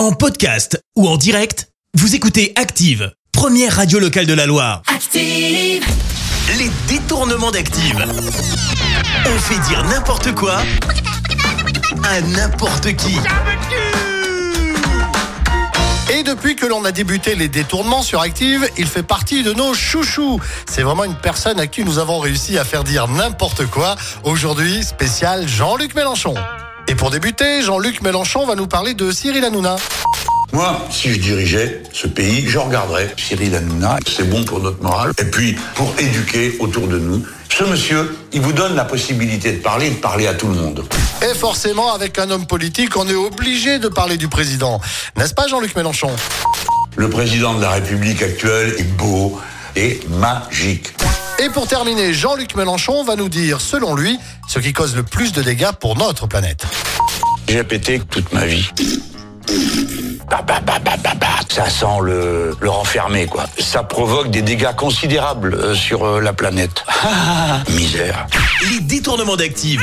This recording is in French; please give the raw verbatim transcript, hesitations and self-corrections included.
En podcast ou en direct, vous écoutez Active, première radio locale de la Loire. Active! Les détournements d'Active. On fait dire n'importe quoi à n'importe qui. Et depuis que l'on a débuté les détournements sur Active, il fait partie de nos chouchous. C'est vraiment une personne à qui nous avons réussi à faire dire n'importe quoi. Aujourd'hui, spécial Jean-Luc Mélenchon. Et pour débuter, Jean-Luc Mélenchon va nous parler de Cyril Hanouna. Moi, si je dirigeais ce pays, je regarderais Cyril Hanouna. C'est bon pour notre morale. Et puis, pour éduquer autour de nous, ce monsieur, il vous donne la possibilité de parler, de parler à tout le monde. Et forcément, avec un homme politique, on est obligé de parler du président. N'est-ce pas, Jean-Luc Mélenchon ? Le président de la République actuelle est beau et magique. Et pour terminer, Jean-Luc Mélenchon va nous dire, selon lui, ce qui cause le plus de dégâts pour notre planète. J'ai pété toute ma vie. Bah, bah, bah, bah, bah, bah. Ça sent le, le renfermé, quoi. Ça provoque des dégâts considérables euh, sur euh, la planète. Ah, misère. Les détournements d'Active,